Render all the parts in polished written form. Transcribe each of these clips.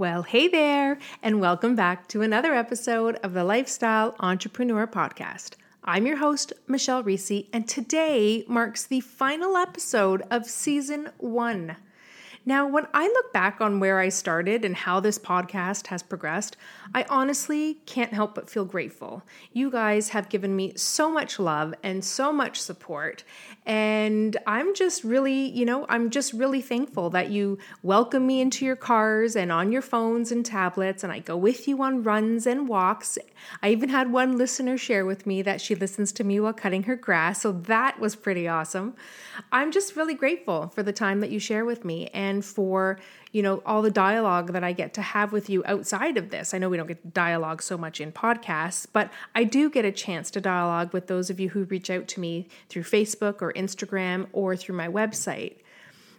Well, hey there, and welcome back to another episode of the Lifestyle Entrepreneur Podcast. I'm your host, Michelle Ricci, and today marks the final episode of Season 1. Now, when I look back on where I started and how this podcast has progressed, I honestly can't help but feel grateful. You guys have given me so much love and so much support, and I'm just really, thankful that you welcome me into your cars and on your phones and tablets, and I go with you on runs and walks. I even had one listener share with me that she listens to me while cutting her grass, so that was pretty awesome. I'm just really grateful for the time that you share with me and for, all the dialogue that I get to have with you outside of this. I know we don't get to dialogue so much in podcasts, but I do get a chance to dialogue with those of you who reach out to me through Facebook or Instagram or through my website.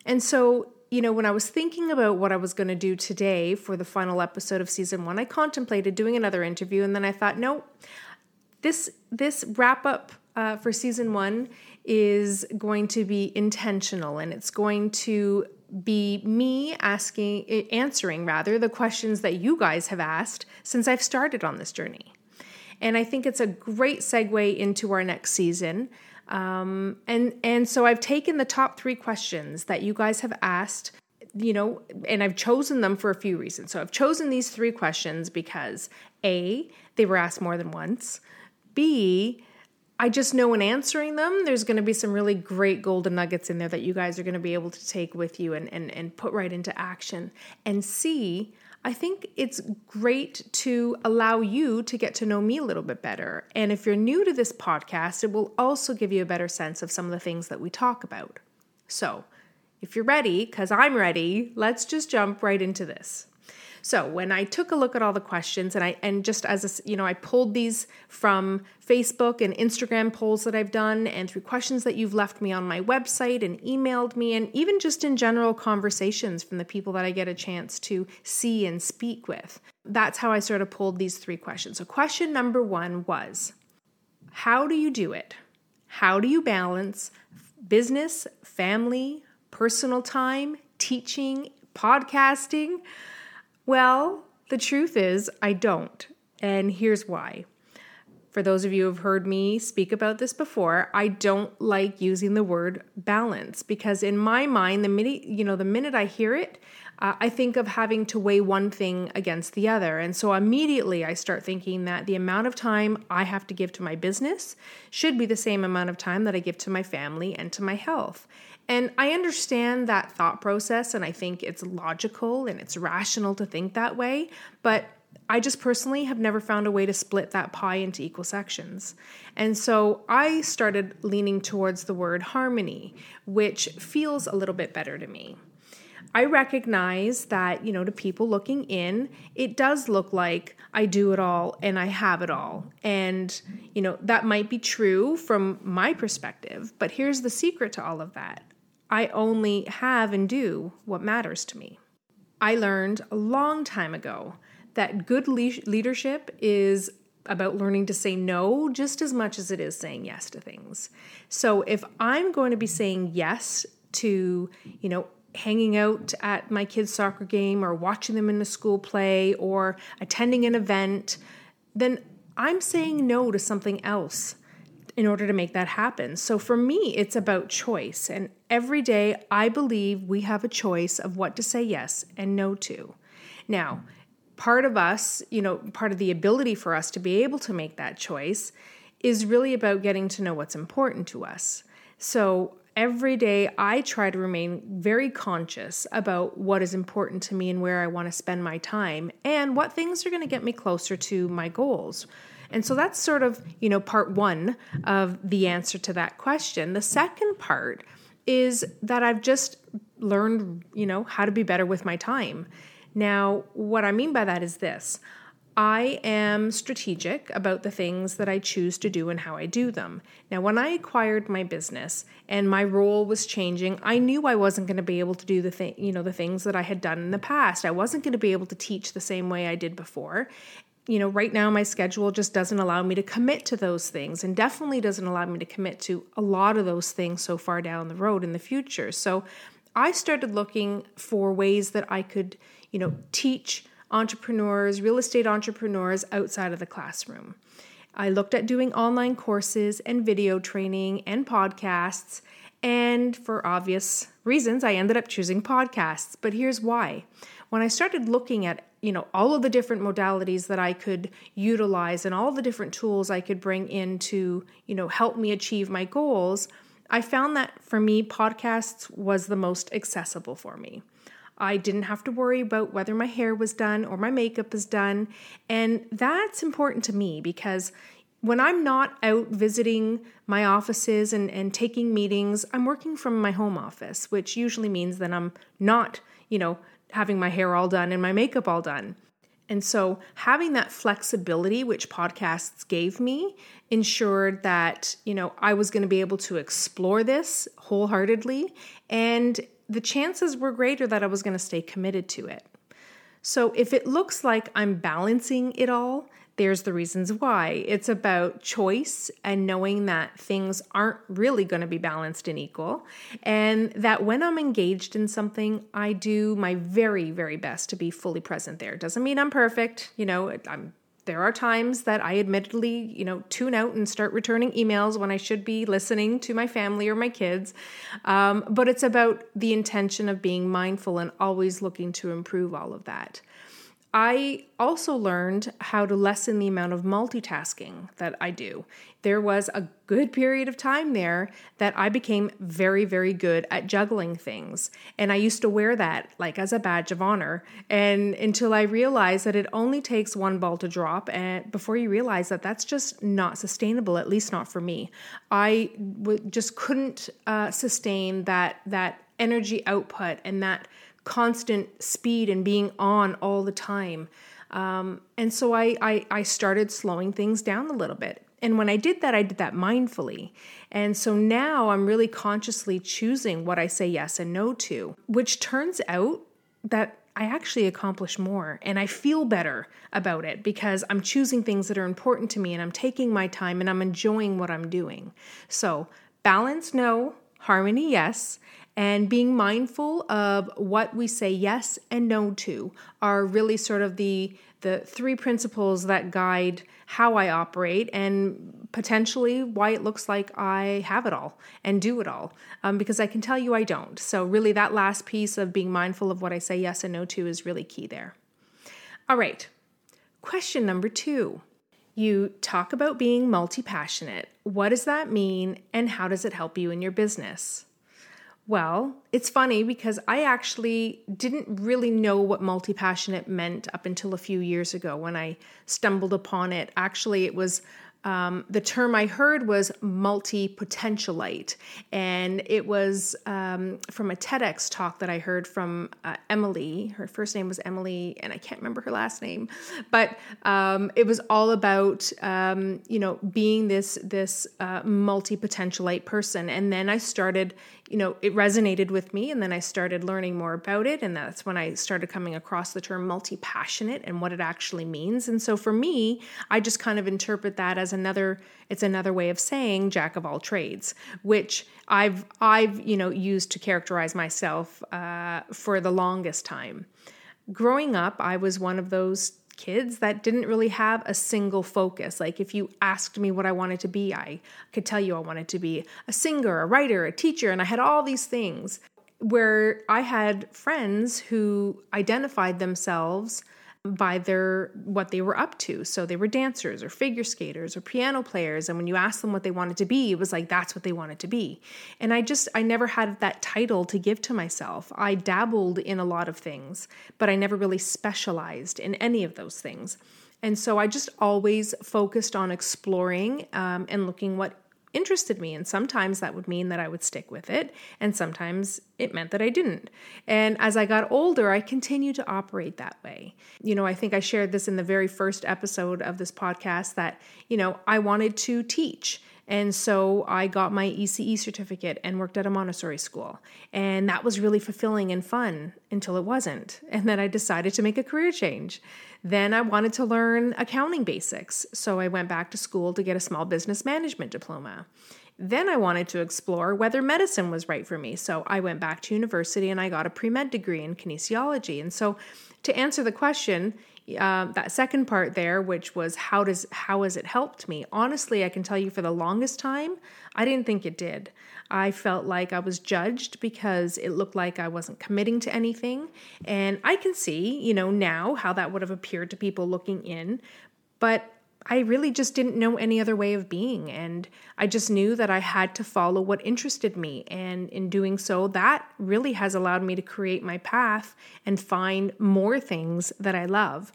And so, when I was thinking about what I was going to do today for the final episode of Season 1, I contemplated doing another interview, and then I thought, no, this wrap-up for Season 1 is going to be intentional, and it's going to be me answering the questions that you guys have asked since I've started on this journey. And I think it's a great segue into our next season. And so I've taken the top 3 questions that you guys have asked, and I've chosen them for a few reasons. So I've chosen these 3 questions because A, they were asked more than once. B, I just know in answering them, there's going to be some really great golden nuggets in there that you guys are going to be able to take with you and put right into action. And C, I think it's great to allow you to get to know me a little bit better. And if you're new to this podcast, it will also give you a better sense of some of the things that we talk about. So if you're ready, because I'm ready, let's just jump right into this. So when I took a look at all the questions I pulled these from Facebook and Instagram polls that I've done and through questions that you've left me on my website and emailed me, and even just in general conversations from the people that I get a chance to see and speak with. That's how I sort of pulled these 3 questions. So question number 1 was, how do you do it? How do you balance business, family, personal time, teaching, podcasting? Well, the truth is I don't, and here's why. For those of you who have heard me speak about this before, I don't like using the word balance because in my mind, the minute I hear it, I think of having to weigh one thing against the other. And so immediately I start thinking that the amount of time I have to give to my business should be the same amount of time that I give to my family and to my health. And I understand that thought process, and I think it's logical and it's rational to think that way, but I just personally have never found a way to split that pie into equal sections. And so I started leaning towards the word harmony, which feels a little bit better to me. I recognize that, to people looking in, it does look like I do it all and I have it all. And, that might be true from my perspective, but here's the secret to all of that. I only have and do what matters to me. I learned a long time ago that good leadership is about learning to say no just as much as it is saying yes to things. So if I'm going to be saying yes to, hanging out at my kids' soccer game or watching them in the school play or attending an event, then I'm saying no to something else in order to make that happen. So for me, it's about choice. And every day I believe we have a choice of what to say yes and no to. Now, part of the ability for us to be able to make that choice is really about getting to know what's important to us. So every day I try to remain very conscious about what is important to me and where I want to spend my time and what things are going to get me closer to my goals. And so that's sort of, part 1 of the answer to that question. The second part is that I've just learned, how to be better with my time. Now, what I mean by that is this. I am strategic about the things that I choose to do and how I do them. Now, when I acquired my business and my role was changing, I knew I wasn't going to be able to do the things that I had done in the past. I wasn't going to be able to teach the same way I did before. Right now my schedule just doesn't allow me to commit to those things and definitely doesn't allow me to commit to a lot of those things so far down the road in the future. So I started looking for ways that I could, teach entrepreneurs, real estate entrepreneurs outside of the classroom. I looked at doing online courses and video training and podcasts, and for obvious reasons, I ended up choosing podcasts. But here's why. When I started looking at, all of the different modalities that I could utilize and all the different tools I could bring in to, help me achieve my goals, I found that for me, podcasts was the most accessible for me. I didn't have to worry about whether my hair was done or my makeup is done. And that's important to me because when I'm not out visiting my offices and taking meetings, I'm working from my home office, which usually means that I'm not, having my hair all done and my makeup all done. And so having that flexibility, which podcasts gave me, ensured that, I was going to be able to explore this wholeheartedly, and the chances were greater that I was going to stay committed to it. So if it looks like I'm balancing it all, there's the reasons why. It's about choice and knowing that things aren't really going to be balanced and equal, and that when I'm engaged in something, I do my very, very best to be fully present there. Doesn't mean I'm perfect. There are times that I admittedly, tune out and start returning emails when I should be listening to my family or my kids. But it's about the intention of being mindful and always looking to improve all of that. I also learned how to lessen the amount of multitasking that I do. There was a good period of time there that I became very, very good at juggling things. And I used to wear that as a badge of honor. And until I realized that it only takes one ball to drop, and before you realize that that's just not sustainable, at least not for me. I just couldn't sustain that energy output and that constant speed and being on all the time. And so I started slowing things down a little bit. And when I did that mindfully. And so now I'm really consciously choosing what I say yes and no to, which turns out that I actually accomplish more and I feel better about it because I'm choosing things that are important to me and I'm taking my time and I'm enjoying what I'm doing. So balance, no, harmony, yes. And being mindful of what we say yes and no to are really sort of the three principles that guide how I operate and potentially why it looks like I have it all and do it all, because I can tell you I don't. So really that last piece of being mindful of what I say yes and no to is really key there. All right, question number 2. You talk about being multi-passionate. What does that mean and how does it help you in your business? Well, it's funny because I actually didn't really know what multi-passionate meant up until a few years ago when I stumbled upon it. Actually, it was the term I heard was multi-potentialite, and it was from a TEDx talk that I heard from Emily. Her first name was Emily, and I can't remember her last name, but it was all about being this multi-potentialite person. And then I started, it resonated with me, and then I started learning more about it, and that's when I started coming across the term multi-passionate and what it actually means. And so for me, I just kind of interpret that as it's another way of saying jack of all trades, which I've used to characterize myself for the longest time. Growing up, I was one of those kids that didn't really have a single focus. If you asked me what I wanted to be, I could tell you I wanted to be a singer, a writer, a teacher, and I had all these things. Where I had friends who identified themselves by what they were up to. So they were dancers or figure skaters or piano players. And when you asked them what they wanted to be, it was that's what they wanted to be. And I never had that title to give to myself. I dabbled in a lot of things, but I never really specialized in any of those things. And so I just always focused on exploring and looking what interested me. And sometimes that would mean that I would stick with it. And sometimes it meant that I didn't. And as I got older, I continued to operate that way. I think I shared this in the very first episode of this podcast that, I wanted to teach. And so I got my ECE certificate and worked at a Montessori school. And that was really fulfilling and fun until it wasn't. And then I decided to make a career change. Then I wanted to learn accounting basics. So I went back to school to get a small business management diploma. Then I wanted to explore whether medicine was right for me. So I went back to university and I got a pre-med degree in kinesiology. And so to answer the question, that second part there, which was how has it helped me? Honestly, I can tell you for the longest time, I didn't think it did. I felt like I was judged because it looked like I wasn't committing to anything. And I can see, now how that would have appeared to people looking in, but I really just didn't know any other way of being. And I just knew that I had to follow what interested me. And in doing so, that really has allowed me to create my path and find more things that I love.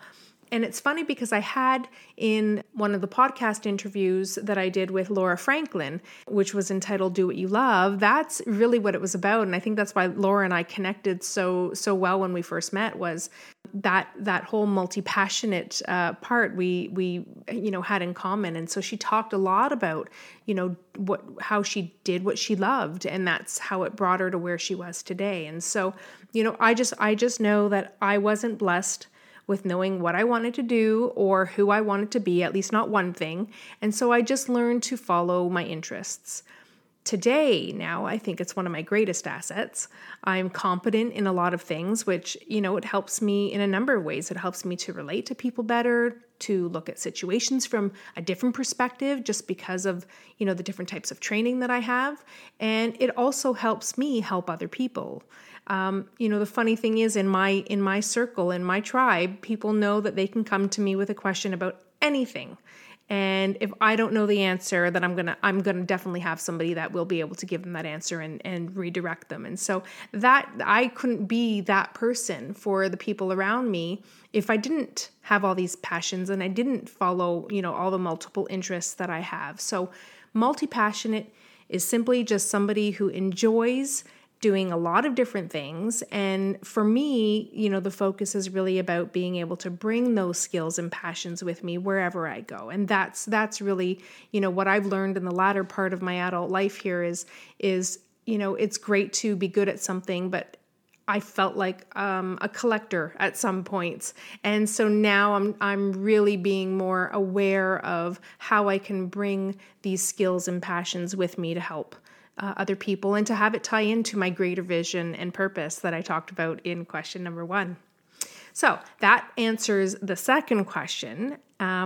And it's funny because I had in one of the podcast interviews that I did with Laura Franklin, which was entitled Do What You Love, that's really what it was about. And I think that's why Laura and I connected so well when we first met, was that whole multi-passionate part we had in common. And so she talked a lot about, how she did what she loved, and that's how it brought her to where she was today. And so, I just know that I wasn't blessed with knowing what I wanted to do or who I wanted to be, at least not one thing. And so I just learned to follow my interests. Today, now, I think it's one of my greatest assets. I'm competent in a lot of things, which, it helps me in a number of ways. It helps me to relate to people better, to look at situations from a different perspective just because of, the different types of training that I have. And it also helps me help other people. The funny thing is in my circle, in my tribe, people know that they can come to me with a question about anything. And if I don't know the answer, then I'm going to definitely have somebody that will be able to give them that answer and redirect them. And so that I couldn't be that person for the people around me if I didn't have all these passions and I didn't follow, all the multiple interests that I have. So multi-passionate is simply just somebody who enjoys doing a lot of different things. And for me, the focus is really about being able to bring those skills and passions with me wherever I go. And that's really, what I've learned in the latter part of my adult life here is it's great to be good at something, but I felt like a collector at some points. And so now I'm really being more aware of how I can bring these skills and passions with me to help other people and to have it tie into my greater vision and purpose that I talked about in question number 1. So that answers the second question,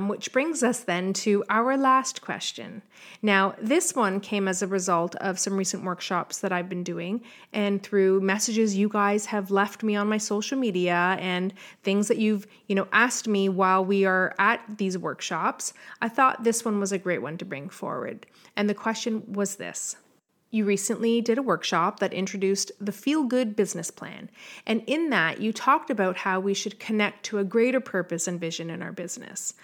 which brings us then to our last question. Now, this one came as a result of some recent workshops that I've been doing and through messages you guys have left me on my social media and things that you've, asked me while we are at these workshops. I thought this one was a great one to bring forward. And the question was this. You recently did a workshop that introduced the feel-good business plan. And in that, you talked about how we should connect to a greater purpose and vision in our business.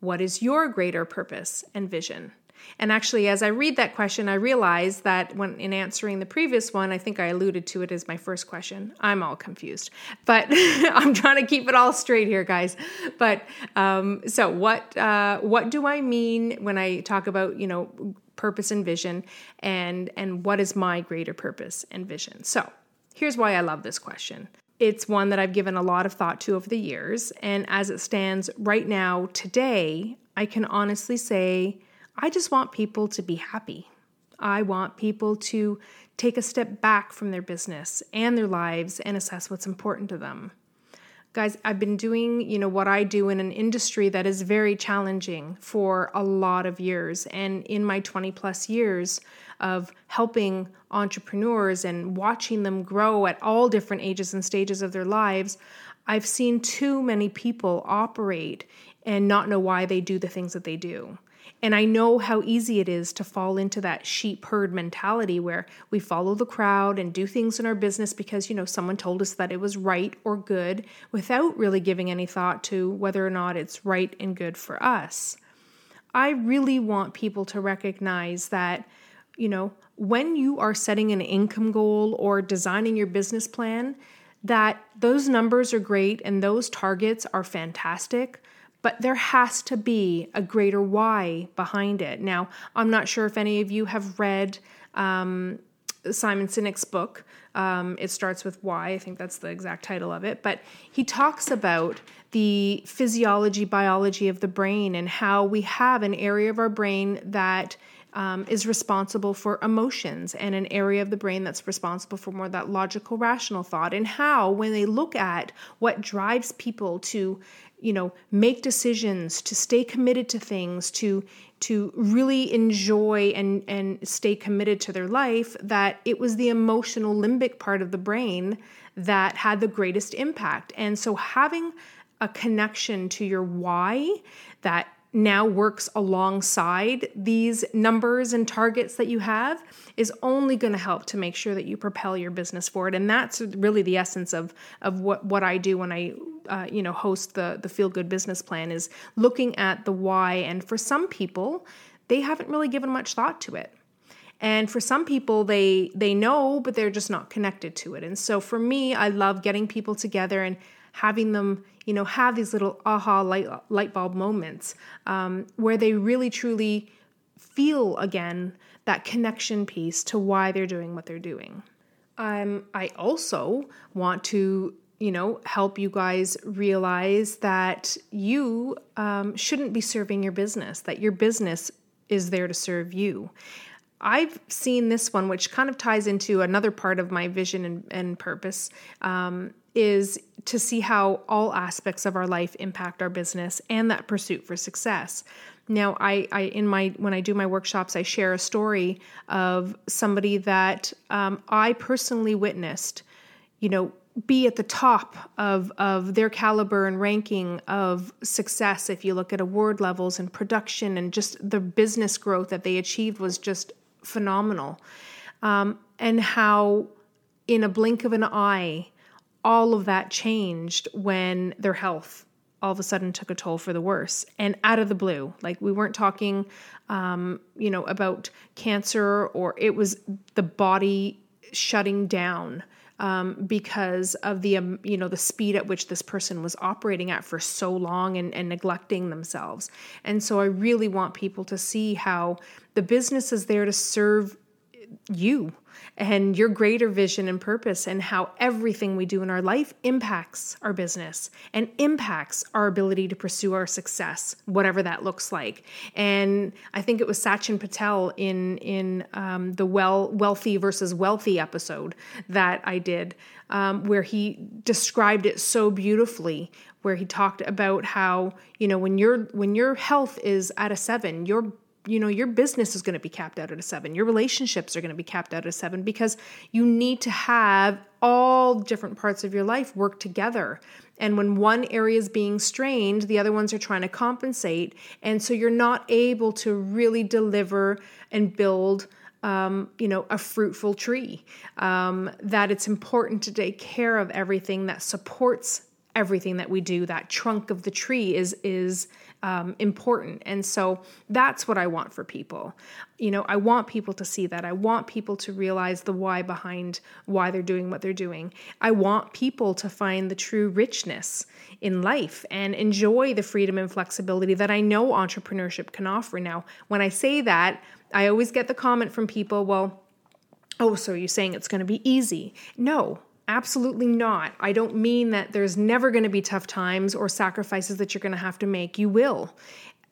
What is your greater purpose and vision? And actually, as I read that question, I realized that when in answering the previous one, I think I alluded to it as my first question. I'm all confused, but I'm trying to keep it all straight here, guys. But so what do I mean when I talk about, purpose and vision, and what is my greater purpose and vision? So here's why I love this question. It's one that I've given a lot of thought to over the years. And as it stands right now, today, I can honestly say, I just want people to be happy. I want people to take a step back from their business and their lives and assess what's important to them. Guys, I've been doing, what I do in an industry that is very challenging for a lot of years. And in my 20 plus years of helping entrepreneurs and watching them grow at all different ages and stages of their lives, I've seen too many people operate and not know why they do the things that they do. And I know how easy it is to fall into that sheep herd mentality where we follow the crowd and do things in our business because, someone told us that it was right or good without really giving any thought to whether or not it's right and good for us. I really want people to recognize that, when you are setting an income goal or designing your business plan, that those numbers are great and those targets are fantastic. But there has to be a greater why behind it. Now, I'm not sure if any of you have read Simon Sinek's book. It starts with Why. I think that's the exact title of it. But he talks about the physiology, biology of the brain and how we have an area of our brain that is responsible for emotions, and an area of the brain that's responsible for more of that logical, rational thought, and how, when they look at what drives people to, you know, make decisions, to stay committed to things, to really enjoy and stay committed to their life, that it was the emotional limbic part of the brain that had the greatest impact. And so having a connection to your why that now works alongside these numbers and targets that you have is only going to help to make sure that you propel your business forward. And that's really the essence of what I do when I host the Feel Good Business Plan, is looking at the why. And for some people, they haven't really given much thought to it. And for some people, they know, but they're just not connected to it. And so for me, I love getting people together and having them, you know, have these little aha light bulb moments where they really truly feel again that connection piece to why they're doing what they're doing. I also want to, help you guys realize that you shouldn't be serving your business, that your business is there to serve you. I've seen this one, which kind of ties into another part of my vision and purpose, is to see how all aspects of our life impact our business and that pursuit for success. Now, when I do my workshops, I share a story of somebody that I personally witnessed, be at the top of their caliber and ranking of success. If you look at award levels and production, and just the business growth that they achieved was just phenomenal. And how in a blink of an eye, all of that changed when their health all of a sudden took a toll for the worse, and out of the blue. Like, we weren't talking, about cancer, or it was the body shutting down because of the speed at which this person was operating at for so long and neglecting themselves. And so I really want people to see how the business is there to serve you and your greater vision and purpose, and how everything we do in our life impacts our business and impacts our ability to pursue our success, whatever that looks like. And I think it was Sachin Patel in the wealthy versus wealthy episode that I did, where he described it so beautifully, where he talked about how, when your health is at a 7, your business is going to be capped out at a 7. Your relationships are going to be capped out at a 7, because you need to have all different parts of your life work together. And when one area is being strained, the other ones are trying to compensate. And so you're not able to really deliver and build, a fruitful tree, that it's important to take care of everything that supports everything that we do. That trunk of the tree is important. And so that's what I want for people. I want people to see that. I want people to realize the why behind why they're doing what they're doing. I want people to find the true richness in life and enjoy the freedom and flexibility that I know entrepreneurship can offer. Now, when I say that, I always get the comment from people, well, oh, so you're saying it's going to be easy? No. Absolutely not. I don't mean that there's never going to be tough times or sacrifices that you're going to have to make. You will.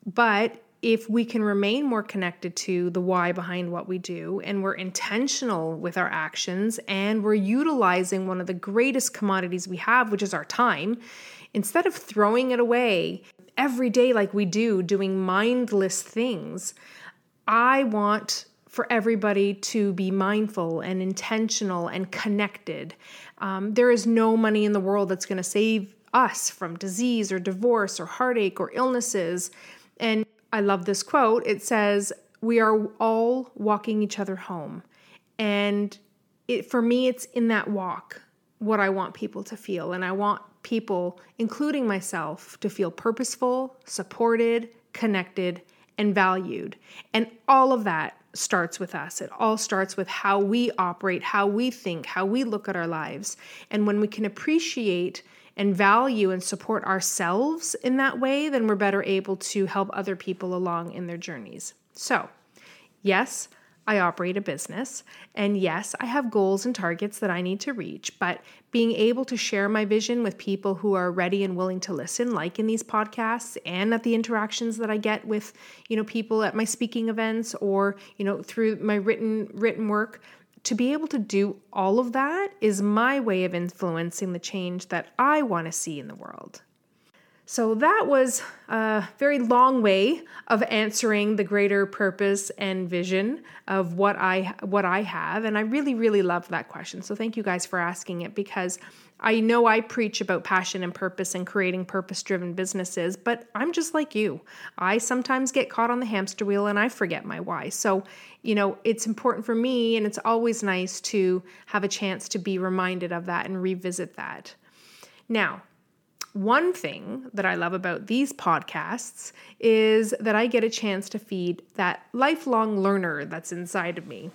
But if we can remain more connected to the why behind what we do, and we're intentional with our actions, and we're utilizing one of the greatest commodities we have, which is our time, instead of throwing it away every day like we do, doing mindless things, I want for everybody to be mindful and intentional and connected. There is no money in the world that's going to save us from disease or divorce or heartache or illnesses. And I love this quote. It says, "We are all walking each other home." And for me, it's in that walk what I want people to feel. And I want people, including myself, to feel purposeful, supported, connected, and valued. And all of that starts with us. It all starts with how we operate, how we think, how we look at our lives. And when we can appreciate and value and support ourselves in that way, then we're better able to help other people along in their journeys. So, yes, I operate a business, and yes, I have goals and targets that I need to reach, but being able to share my vision with people who are ready and willing to listen, like in these podcasts and at the interactions that I get with, people at my speaking events or, through my written work, to be able to do all of that is my way of influencing the change that I want to see in the world. So that was a very long way of answering the greater purpose and vision of what I have. And I really, really love that question. So thank you guys for asking it, because I know I preach about passion and purpose and creating purpose-driven businesses, but I'm just like you. I sometimes get caught on the hamster wheel and I forget my why. So, it's important for me, and it's always nice to have a chance to be reminded of that and revisit that. Now, one thing that I love about these podcasts is that I get a chance to feed that lifelong learner that's inside of me.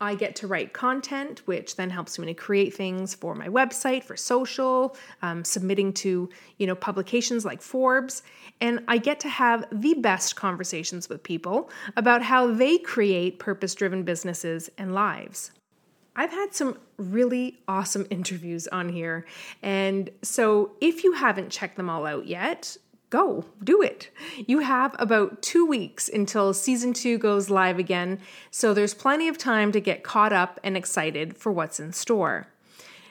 I get to write content, which then helps me to create things for my website, for social, submitting to, publications like Forbes. And I get to have the best conversations with people about how they create purpose-driven businesses and lives. I've had some really awesome interviews on here. And so if you haven't checked them all out yet, go do it. You have about 2 weeks until season 2 goes live again. So there's plenty of time to get caught up and excited for what's in store.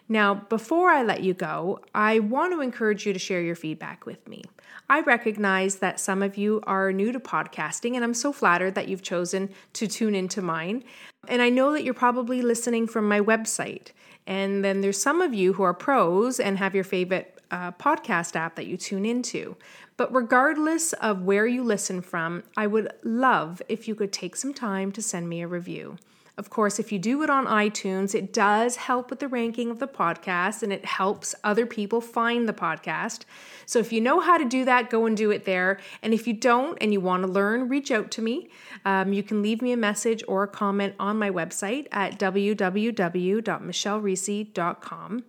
Now, before I let you go, I want to encourage you to share your feedback with me. I recognize that some of you are new to podcasting, and I'm so flattered that you've chosen to tune into mine. And I know that you're probably listening from my website. And then there's some of you who are pros and have your favorite podcast app that you tune into. But regardless of where you listen from, I would love if you could take some time to send me a review. Of course, if you do it on iTunes, it does help with the ranking of the podcast, and it helps other people find the podcast. So if you know how to do that, go and do it there. And if you don't and you want to learn, reach out to me. You can leave me a message or a comment on my website at www.michellericci.com.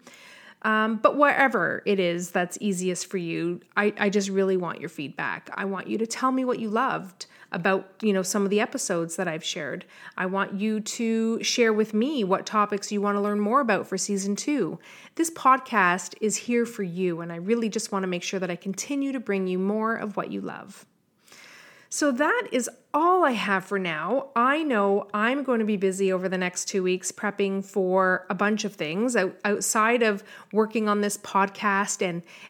But wherever it is that's easiest for you, I just really want your feedback. I want you to tell me what you loved about, some of the episodes that I've shared. I want you to share with me what topics you want to learn more about for season 2. This podcast is here for you, and I really just want to make sure that I continue to bring you more of what you love. So that is all I have for now. I know I'm going to be busy over the next 2 weeks prepping for a bunch of things outside of working on this podcast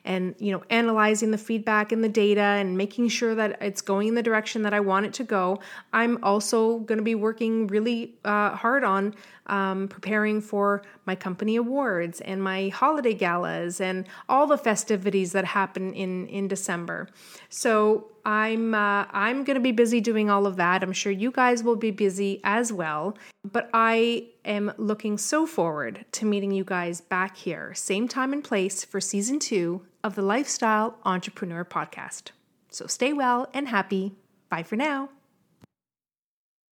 and analyzing the feedback and the data and making sure that it's going in the direction that I want it to go. I'm also going to be working really hard on preparing for my company awards and my holiday galas and all the festivities that happen in December. So I'm going to be busy doing all of that. I'm sure you guys will be busy as well, but I am looking so forward to meeting you guys back here, same time and place, for season 2 of the Lifestyle Entrepreneur Podcast. So stay well and happy. Bye for now.